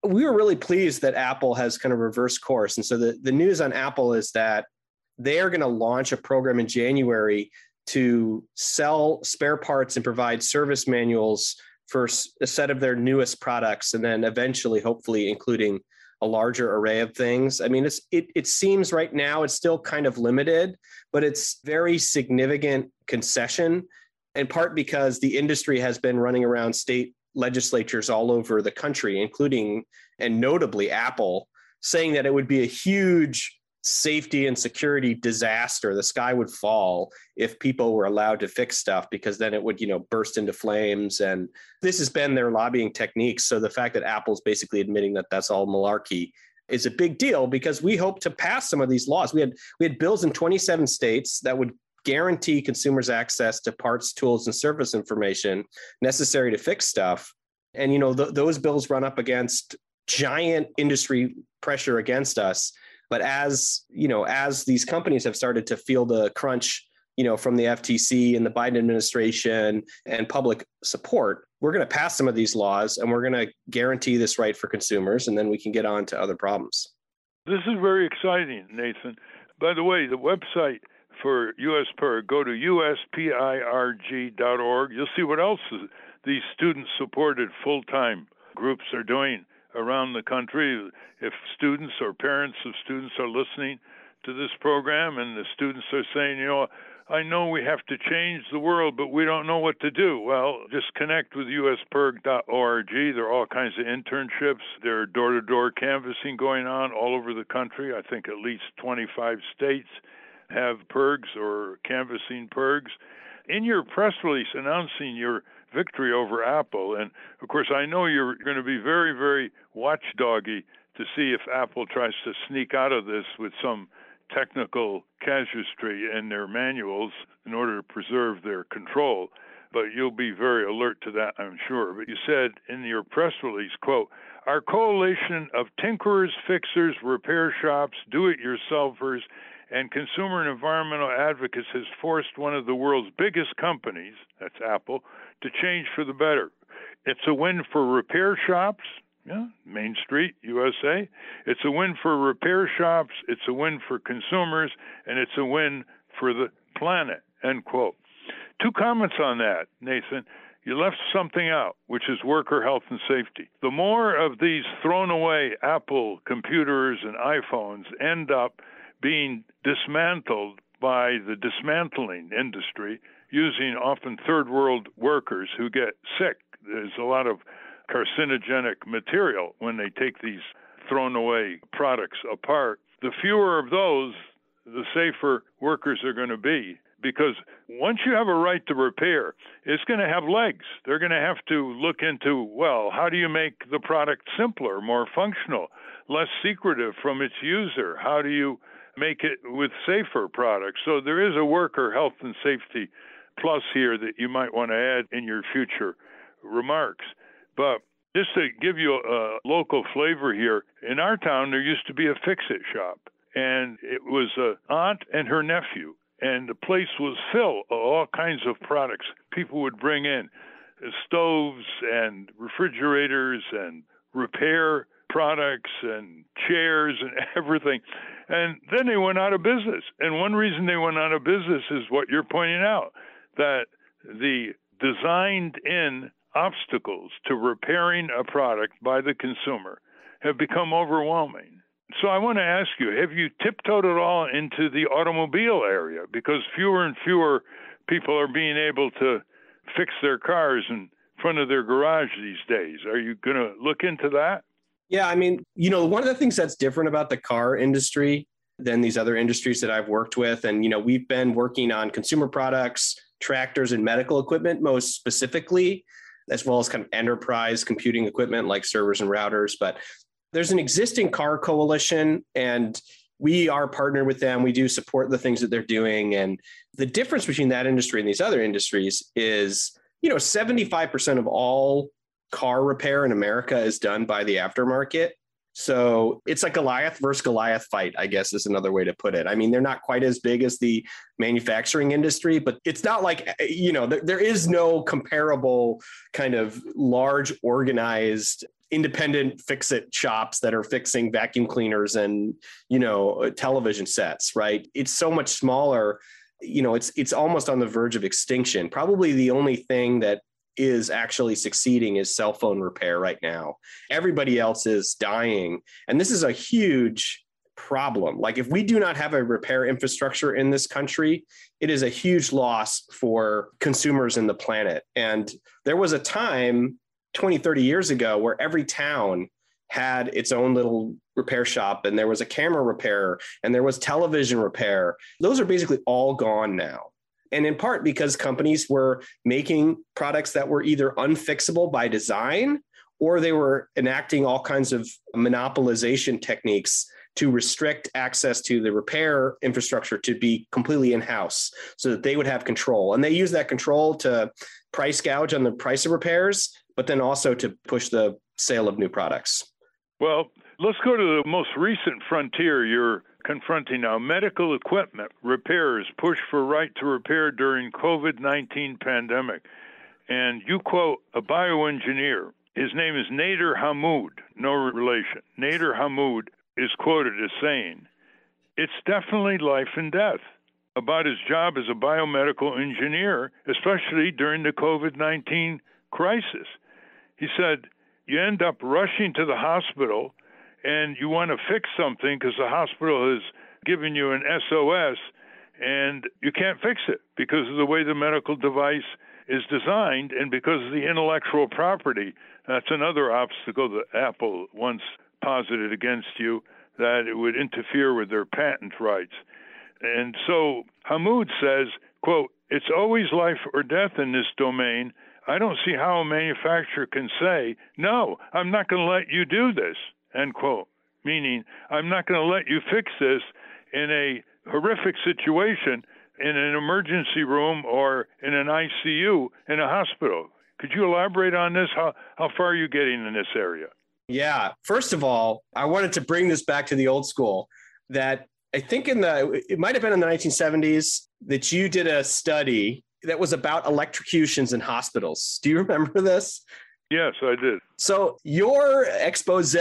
We were really pleased that Apple has kind of reversed course. And so the, the news on Apple is that they're going to launch a program in January to sell spare parts and provide service manuals for a set of their newest products, and then eventually, hopefully, including a larger array of things. I mean, it's, it, it seems right now it's still kind of limited, but it's very significant concession, in part because the industry has been running around state legislatures all over the country, including and notably Apple, saying that it would be a huge safety and security disaster. The sky would fall if people were allowed to fix stuff, because then it would, you know, burst into flames. And this has been their lobbying technique. So the fact that Apple's basically admitting that that's all malarkey is a big deal, because we hope to pass some of these laws. We had we had bills in twenty-seven states that would guarantee consumers access to parts, tools, and service information necessary to fix stuff. And, you know, th- those bills run up against giant industry pressure against us. But as, you know, as these companies have started to feel the crunch, you know, from the F T C and the Biden administration and public support, we're going to pass some of these laws and we're going to guarantee this right for consumers, and then we can get on to other problems. This is very exciting, Nathan. By the way, the website for U S PIRG, go to u s p i r g dot org. You'll see what else these student-supported full-time groups are doing around the country. If students or parents of students are listening to this program and the students are saying, you know, I know we have to change the world, but we don't know what to do. Well, just connect with u s p i r g dot org. There are all kinds of internships. There are door-to-door canvassing going on all over the country. I think at least twenty-five states have PIRGs or canvassing PIRGs. In your press release announcing your victory over Apple, and of course I know you're going to be very, very watchdoggy to see if Apple tries to sneak out of this with some technical casuistry in their manuals in order to preserve their control, but you'll be very alert to that, I'm sure. But you said in your press release, quote, "Our coalition of tinkerers, fixers, repair shops, do-it-yourselfers, and consumer and environmental advocates has forced one of the world's biggest companies," that's Apple, "to change for the better. It's a win for repair shops," yeah, Main Street, U S A. "It's a win for repair shops, it's a win for consumers, and it's a win for the planet," end quote. Two comments on that, Nathan. You left something out, which is worker health and safety. The more of these thrown away Apple computers and iPhones end up being dismantled by the dismantling industry, using often third world workers who get sick. There's a lot of carcinogenic material when they take these thrown away products apart. The fewer of those, the safer workers are going to be, because once you have a right to repair, it's going to have legs. They're going to have to look into, well, how do you make the product simpler, more functional, less secretive from its user? How do you make it with safer products? So there is a worker health and safety plus here that you might want to add in your future remarks. But just to give you a local flavor here, in our town there used to be a Fix-It shop, and it was an aunt and her nephew, and the place was filled of all kinds of products people would bring in, stoves and refrigerators and repair products and chairs and everything. And then they went out of business. And one reason they went out of business is what you're pointing out, that the designed-in obstacles to repairing a product by the consumer have become overwhelming. So I want to ask you, have you tiptoed at all into the automobile area? Because fewer and fewer people are being able to fix their cars in front of their garage these days. Are you going to look into that? Yeah, I mean, you know, one of the things that's different about the car industry than these other industries that I've worked with, and, you know, we've been working on consumer products, tractors, and medical equipment most specifically, as well as kind of enterprise computing equipment like servers and routers. But there's an existing car coalition, and we are partnered with them. We do support the things that they're doing. And the difference between that industry and these other industries is, you know, seventy-five percent of all car repair in America is done by the aftermarket. So it's like Goliath versus Goliath fight, I guess is another way to put it. I mean, they're not quite as big as the manufacturing industry, but it's not like, you know, there, there is no comparable kind of large organized independent fix-it shops that are fixing vacuum cleaners and, you know, television sets, right? It's so much smaller, you know, it's it's almost on the verge of extinction. Probably the only thing that is actually succeeding is cell phone repair right now. Everybody else is dying. And this is a huge problem. Like if we do not have a repair infrastructure in this country, it is a huge loss for consumers and the planet. And there was a time twenty, thirty years ago, where every town had its own little repair shop, and there was a camera repair, and there was television repair. Those are basically all gone now. And in part because companies were making products that were either unfixable by design, or they were enacting all kinds of monopolization techniques to restrict access to the repair infrastructure to be completely in-house so that they would have control. And they use that control to price gouge on the price of repairs, but then also to push the sale of new products. Well, let's go to the most recent frontier you're confronting now. Medical equipment repairs push for right to repair during covid nineteen pandemic. And you quote a bioengineer. His name is Nader Hamoud, no relation. Nader Hamoud is quoted as saying, "It's definitely life and death" about his job as a biomedical engineer, especially during the covid nineteen crisis. He said, you end up rushing to the hospital and you want to fix something because the hospital has given you an S O S and you can't fix it because of the way the medical device is designed and because of the intellectual property. That's another obstacle that Apple once posited against you, that it would interfere with their patent rights. And so Hamoud says, quote, "It's always life or death in this domain. I don't see how a manufacturer can say, no, I'm not going to let you do this," end quote, meaning I'm not going to let you fix this in a horrific situation in an emergency room or in an I C U in a hospital. Could you elaborate on this? How, how far are you getting in this area? Yeah. First of all, I wanted to bring this back to the old school that I think in the, it might have been in the nineteen seventies that you did a study that was about electrocutions in hospitals. Do you remember this? Yes, I did. So your expose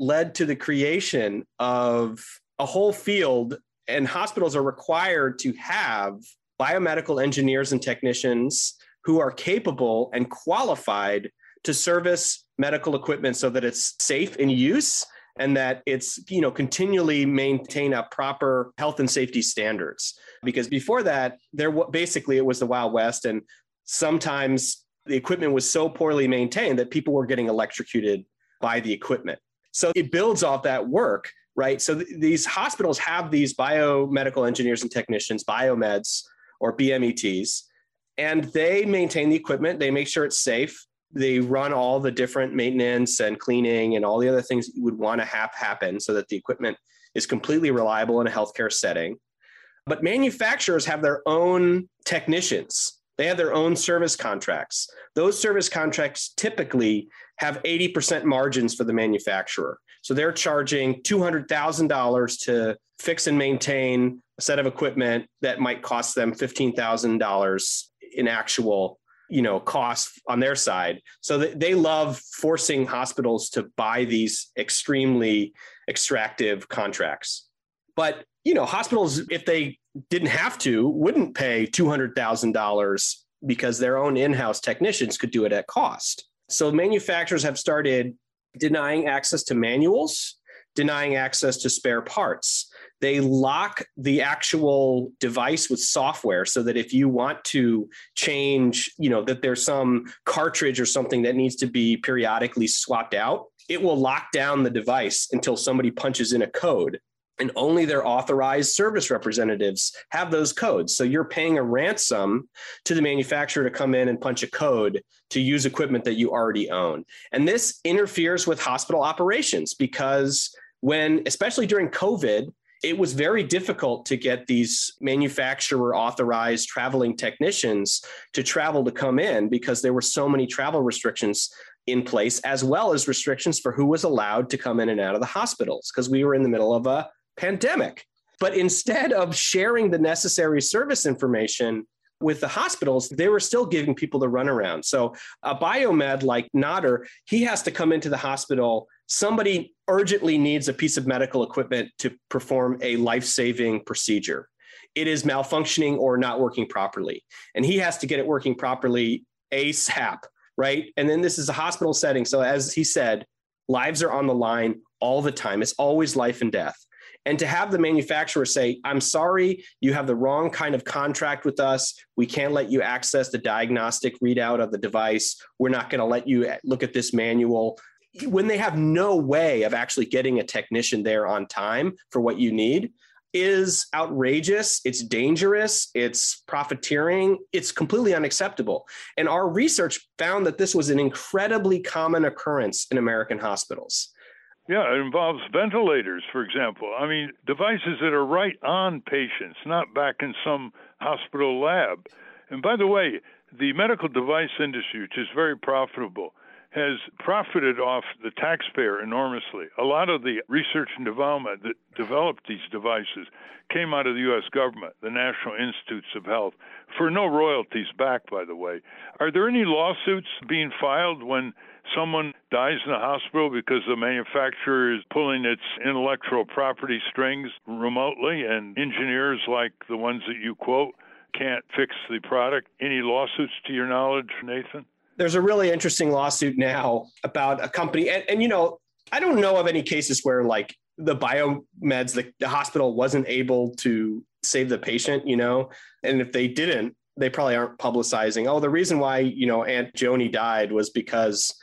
led to the creation of a whole field, and hospitals are required to have biomedical engineers and technicians who are capable and qualified to service medical equipment so that it's safe in use and that it's, you know, continually maintain a proper health and safety standards. Because before that, there w- basically it was the Wild West, and sometimes the equipment was so poorly maintained that people were getting electrocuted by the equipment. So it builds off that work, right? So th- these hospitals have these biomedical engineers and technicians, biomeds or B M E Ts, and they maintain the equipment. They make sure it's safe. They run all the different maintenance and cleaning and all the other things that you would want to have happen so that the equipment is completely reliable in a healthcare setting. But manufacturers have their own technicians. They have their own service contracts. Those service contracts typically have eighty percent margins for the manufacturer. So they're charging two hundred thousand dollars to fix and maintain a set of equipment that might cost them fifteen thousand dollars in actual, you know, costs on their side. So they love forcing hospitals to buy these extremely extractive contracts. But, you know, hospitals, if they didn't have to, wouldn't pay two hundred thousand dollars because their own in-house technicians could do it at cost. So manufacturers have started denying access to manuals, denying access to spare parts. They lock the actual device with software so that if you want to change, you know, that there's some cartridge or something that needs to be periodically swapped out, it will lock down the device until somebody punches in a code. and only their authorized service representatives have those codes. So you're paying a ransom to the manufacturer to come in and punch a code to use equipment that you already own. And this interferes with hospital operations because when, especially during COVID, it was very difficult to get these manufacturer authorized traveling technicians to travel to come in because there were so many travel restrictions in place, as well as restrictions for who was allowed to come in and out of the hospitals because we were in the middle of a pandemic. But instead of sharing the necessary service information with the hospitals, they were still giving people the runaround. So a biomed like Nader, he has to come into the hospital. Somebody urgently needs a piece of medical equipment to perform a life-saving procedure. It is malfunctioning or not working properly. And he has to get it working properly ASAP, right? And then this is a hospital setting. So as he said, lives are on the line all the time. It's always life and death. And to have the manufacturer say, I'm sorry, you have the wrong kind of contract with us. We can't let you access the diagnostic readout of the device. We're not going to let you look at this manual. When they have no way of actually getting a technician there on time for what you need is outrageous. It's dangerous. It's profiteering. It's completely unacceptable. And our research found that this was an incredibly common occurrence in American hospitals. Yeah, it involves ventilators, for example. I mean, devices that are right on patients, not back in some hospital lab. And by the way, the medical device industry, which is very profitable, has profited off the taxpayer enormously. A lot of the research and development that developed these devices came out of the U S government, the National Institutes of Health, for no royalties back, by the way. Are there any lawsuits being filed when someone dies in a hospital because the manufacturer is pulling its intellectual property strings remotely and engineers like the ones that you quote can't fix the product? Any lawsuits to your knowledge, Nathan? There's a really interesting lawsuit now about a company. And, and you know, I don't know of any cases where like the biomeds, the, the hospital wasn't able to save the patient, you know, and if they didn't, they probably aren't publicizing. Oh, the reason why, you know, Aunt Joni died was because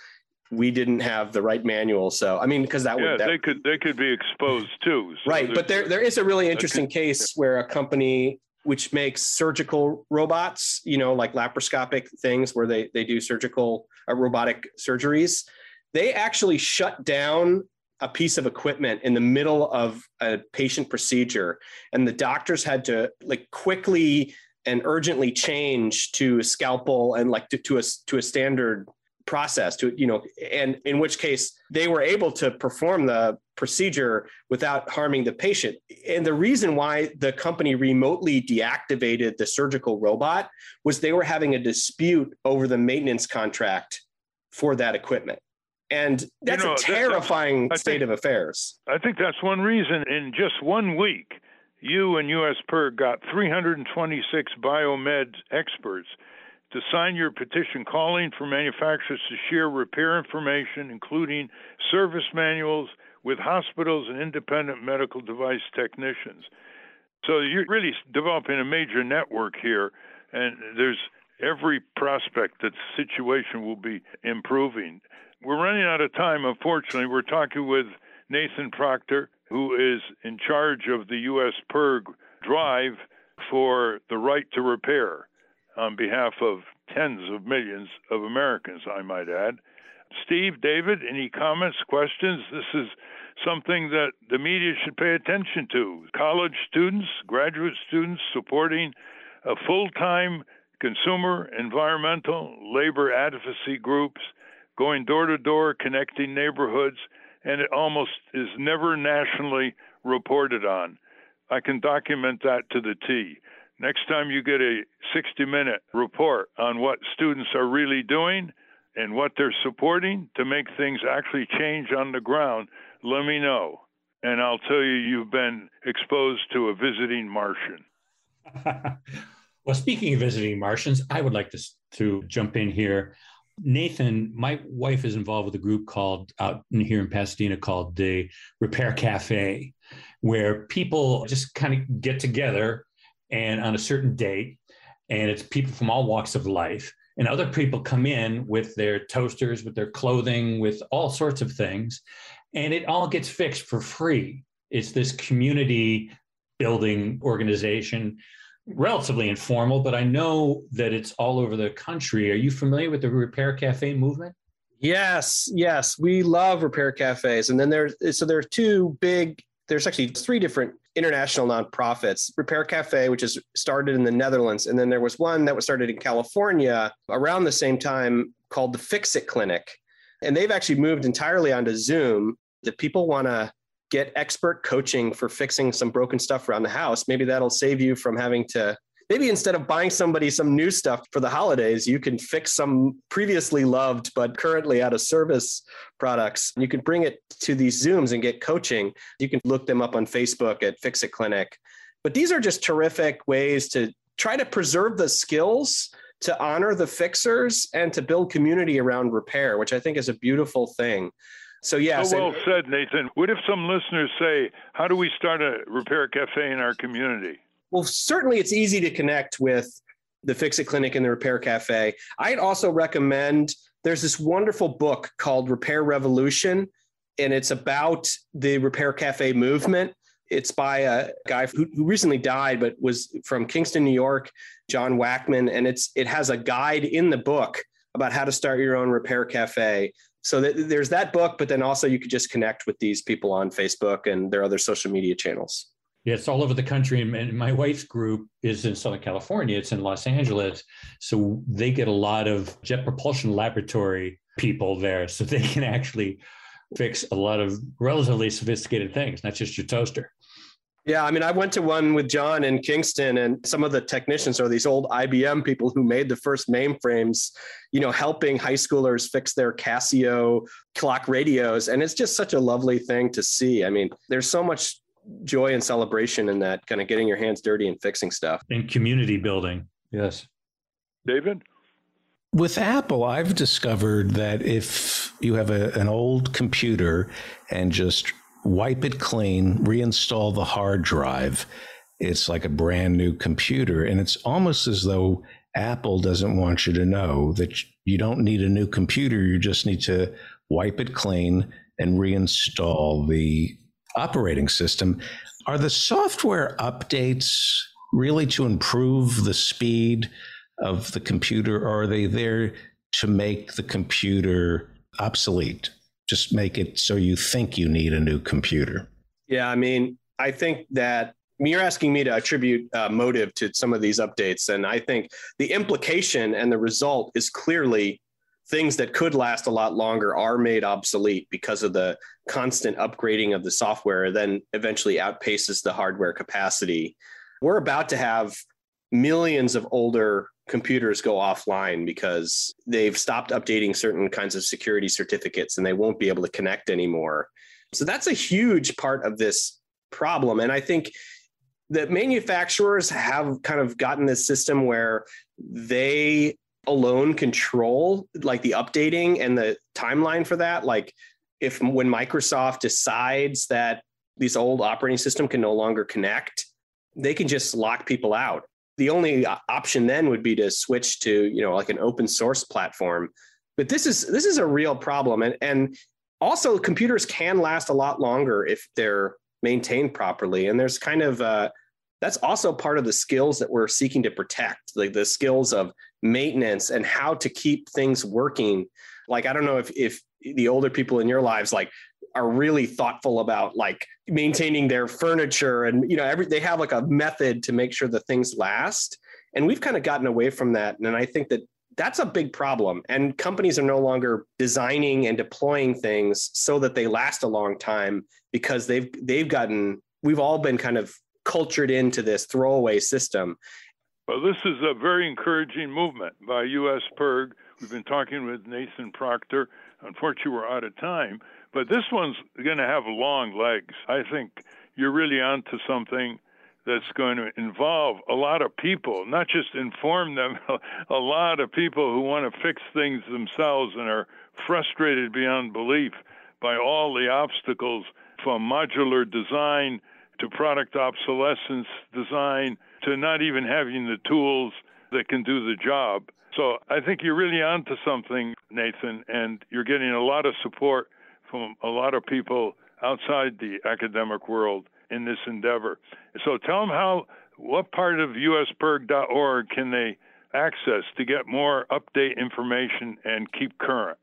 we didn't have the right manual. So, I mean, because that yeah, would... Yeah, they could they could be exposed too. So right, but there there is a really interesting could, case where a company which makes surgical robots, you know, like laparoscopic things where they, they do surgical, uh, robotic surgeries, they actually shut down a piece of equipment in the middle of a patient procedure. And the doctors had to like quickly and urgently change to a scalpel and like to, to a to a standard process to, you know, and in which case they were able to perform the procedure without harming the patient. And the reason why the company remotely deactivated the surgical robot was they were having a dispute over the maintenance contract for that equipment. And that's you know, a terrifying that's, state think, of affairs. I think that's one reason in just one week, you and U S PIRG got three hundred twenty-six biomed experts to sign your petition calling for manufacturers to share repair information, including service manuals, with hospitals and independent medical device technicians. So you're really developing a major network here, and there's every prospect that the situation will be improving. We're running out of time, unfortunately. We're talking with Nathan Proctor, who is in charge of the U S PIRG drive for the right to repair on behalf of tens of millions of Americans, I might add. Steve, David, any comments, questions? This is something that the media should pay attention to. College students, graduate students supporting a full-time consumer, environmental, labor advocacy groups, going door-to-door, connecting neighborhoods, and it almost is never nationally reported on. I can document that to the T. Next time you get a sixty-minute report on what students are really doing and what they're supporting to make things actually change on the ground, let me know. And I'll tell you, you've been exposed to a visiting Martian. Well, speaking of visiting Martians, I would like to, to jump in here. Nathan, my wife is involved with a group called out in here in Pasadena called the Repair Cafe, where people just kind of get together and on a certain date, and it's people from all walks of life. And other people come in with their toasters, with their clothing, with all sorts of things, and it all gets fixed for free. It's this community building organization, relatively informal, but I know that it's all over the country. Are you familiar with the Repair Cafe movement? Yes, yes. We love Repair Cafes. And then there's, so there are two big, there's actually three different international nonprofits. Repair Cafe, which is started in the Netherlands. And then there was one that was started in California around the same time called the Fix It Clinic. And they've actually moved entirely onto Zoom. That people want to get expert coaching for fixing some broken stuff around the house. Maybe that'll save you from having to, maybe instead of buying somebody some new stuff for the holidays, you can fix some previously loved, but currently out of service products. You can bring it to these Zooms and get coaching. You can look them up on Facebook at Fix It Clinic. But these are just terrific ways to try to preserve the skills, to honor the fixers, and to build community around repair, which I think is a beautiful thing. So, yes. So well and, said, Nathan. What if some listeners say, how do we start a Repair Cafe in our community? Well, certainly it's easy to connect with the Fix It Clinic and the Repair Cafe. I'd also recommend, there's this wonderful book called Repair Revolution, and it's about the Repair Cafe movement. It's by a guy who recently died, but was from Kingston, New York, John Wackman. And it's it has a guide in the book about how to start your own Repair Cafe. So th- there's that book, but then also you could just connect with these people on Facebook and their other social media channels. Yeah, it's all over the country. And my wife's group is in Southern California. It's in Los Angeles. So they get a lot of Jet Propulsion Laboratory people there. So they can actually fix a lot of relatively sophisticated things, not just your toaster. Yeah, I mean, I went to one with John in Kingston, and some of the technicians are these old I B M people who made the first mainframes, you know, helping high schoolers fix their Casio clock radios. And it's just such a lovely thing to see. I mean, there's so much joy and celebration in that, kind of getting your hands dirty and fixing stuff. And community building. Yes. David? With Apple, I've discovered that if you have a, an old computer and just wipe it clean, reinstall the hard drive, it's like a brand new computer. And it's almost as though Apple doesn't want you to know that you don't need a new computer. You just need to wipe it clean and reinstall the operating system. Are the software updates really to improve the speed of the computer, or are they there to make the computer obsolete? Just make it so you think you need a new computer. Yeah, I mean, I think that I mean, you're asking me to attribute uh, motive to some of these updates. And I think the implication and the result is clearly things that could last a lot longer are made obsolete because of the constant upgrading of the software, then eventually outpaces the hardware capacity. We're about to have millions of older computers go offline because they've stopped updating certain kinds of security certificates and they won't be able to connect anymore. So that's a huge part of this problem. And I think that manufacturers have kind of gotten this system where they alone control like the updating and the timeline for that. Like if when Microsoft decides that this old operating system can no longer connect, they can just lock people out. The only option then would be to switch to, you know, like an open source platform. But this is this is a real problem. And, and also computers can last a lot longer if they're maintained properly. And there's kind of uh, that's also part of the skills that we're seeking to protect, like the skills of maintenance and how to keep things working. Like, I don't know if if the older people in your lives, like, are really thoughtful about like maintaining their furniture and, you know, every, they have like a method to make sure that things last. And we've kind of gotten away from that. And I think that that's a big problem. And companies are no longer designing and deploying things so that they last a long time because they've, they've gotten, we've all been kind of cultured into this throwaway system. Well, this is a very encouraging movement by U S PIRG. We've been talking with Nathan Proctor. Unfortunately, we're out of time. But this one's going to have long legs. I think you're really onto something that's going to involve a lot of people, not just inform them, a lot of people who want to fix things themselves and are frustrated beyond belief by all the obstacles from modular design to product obsolescence design to not even having the tools that can do the job. So I think you're really onto something, Nathan, and you're getting a lot of support from a lot of people outside the academic world in this endeavor. So tell them how, what part of U S P I R G dot org can they access to get more update information and keep current?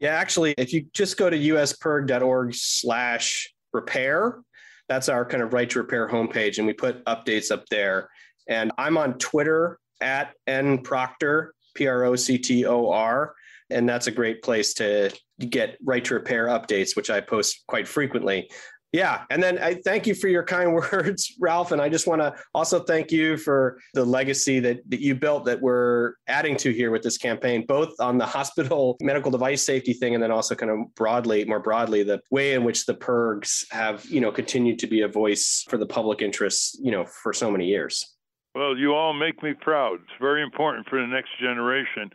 Yeah, actually, if you just go to U S P I R G dot org slash repair, that's our kind of right to repair homepage, and we put updates up there. And I'm on Twitter at N Proctor, P R O C T O R, and that's a great place to get right to repair updates, which I post quite frequently. Yeah. And then I thank you for your kind words, Ralph. And I just want to also thank you for the legacy that, that you built that we're adding to here with this campaign, both on the hospital medical device safety thing, and then also kind of broadly, more broadly, the way in which the P I R Gs have, you know, continued to be a voice for the public interest, you know, for so many years. Well, you all make me proud. It's very important for the next generation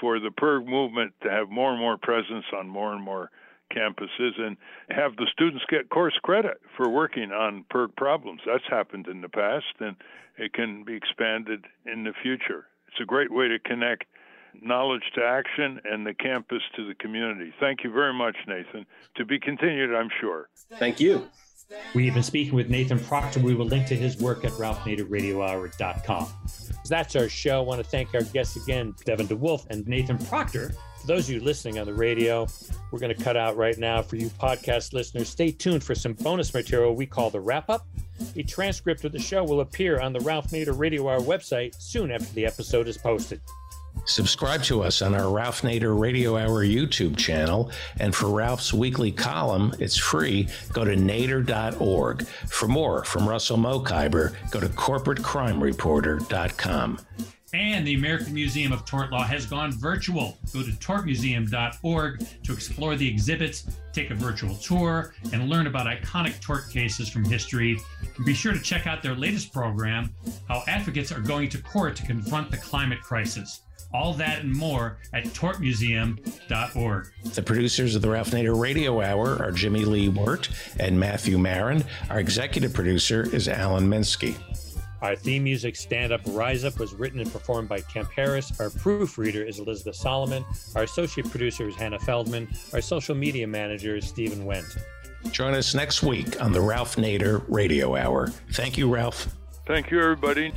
for the P I R G movement to have more and more presence on more and more campuses and have the students get course credit for working on P I R G problems. That's happened in the past, and it can be expanded in the future. It's a great way to connect knowledge to action and the campus to the community. Thank you very much, Nathan. To be continued, I'm sure. Thank you. We've been speaking with Nathan Proctor. We will link to his work at ralph nader radio hour dot com. So that's our show. I want to thank our guests again, Devin DeWulf and Nathan Proctor. For those of you listening on the radio, we're going to cut out right now. For you podcast listeners, stay tuned for some bonus material we call The Wrap-Up. A transcript of the show will appear on the Ralph Nader Radio Hour website soon after the episode is posted. Subscribe to us on our Ralph Nader Radio Hour YouTube channel, and for Ralph's weekly column, it's free. Go to nader dot org. For more from Russell Mokhiber, go to corporate crime reporter dot com. And the American Museum of Tort Law has gone virtual. Go to tort museum dot org to explore the exhibits, take a virtual tour, and learn about iconic tort cases from history. And be sure to check out their latest program, How Advocates Are Going to Court to Confront the Climate Crisis. All that and more at tort museum dot org. The producers of the Ralph Nader Radio Hour are Jimmy Lee Wirt and Matthew Marin. Our executive producer is Alan Minsky. Our theme music, Stand Up, Rise Up, was written and performed by Kemp Harris. Our proofreader is Elizabeth Solomon. Our associate producer is Hannah Feldman. Our social media manager is Stephen Wendt. Join us next week on the Ralph Nader Radio Hour. Thank you, Ralph. Thank you, everybody.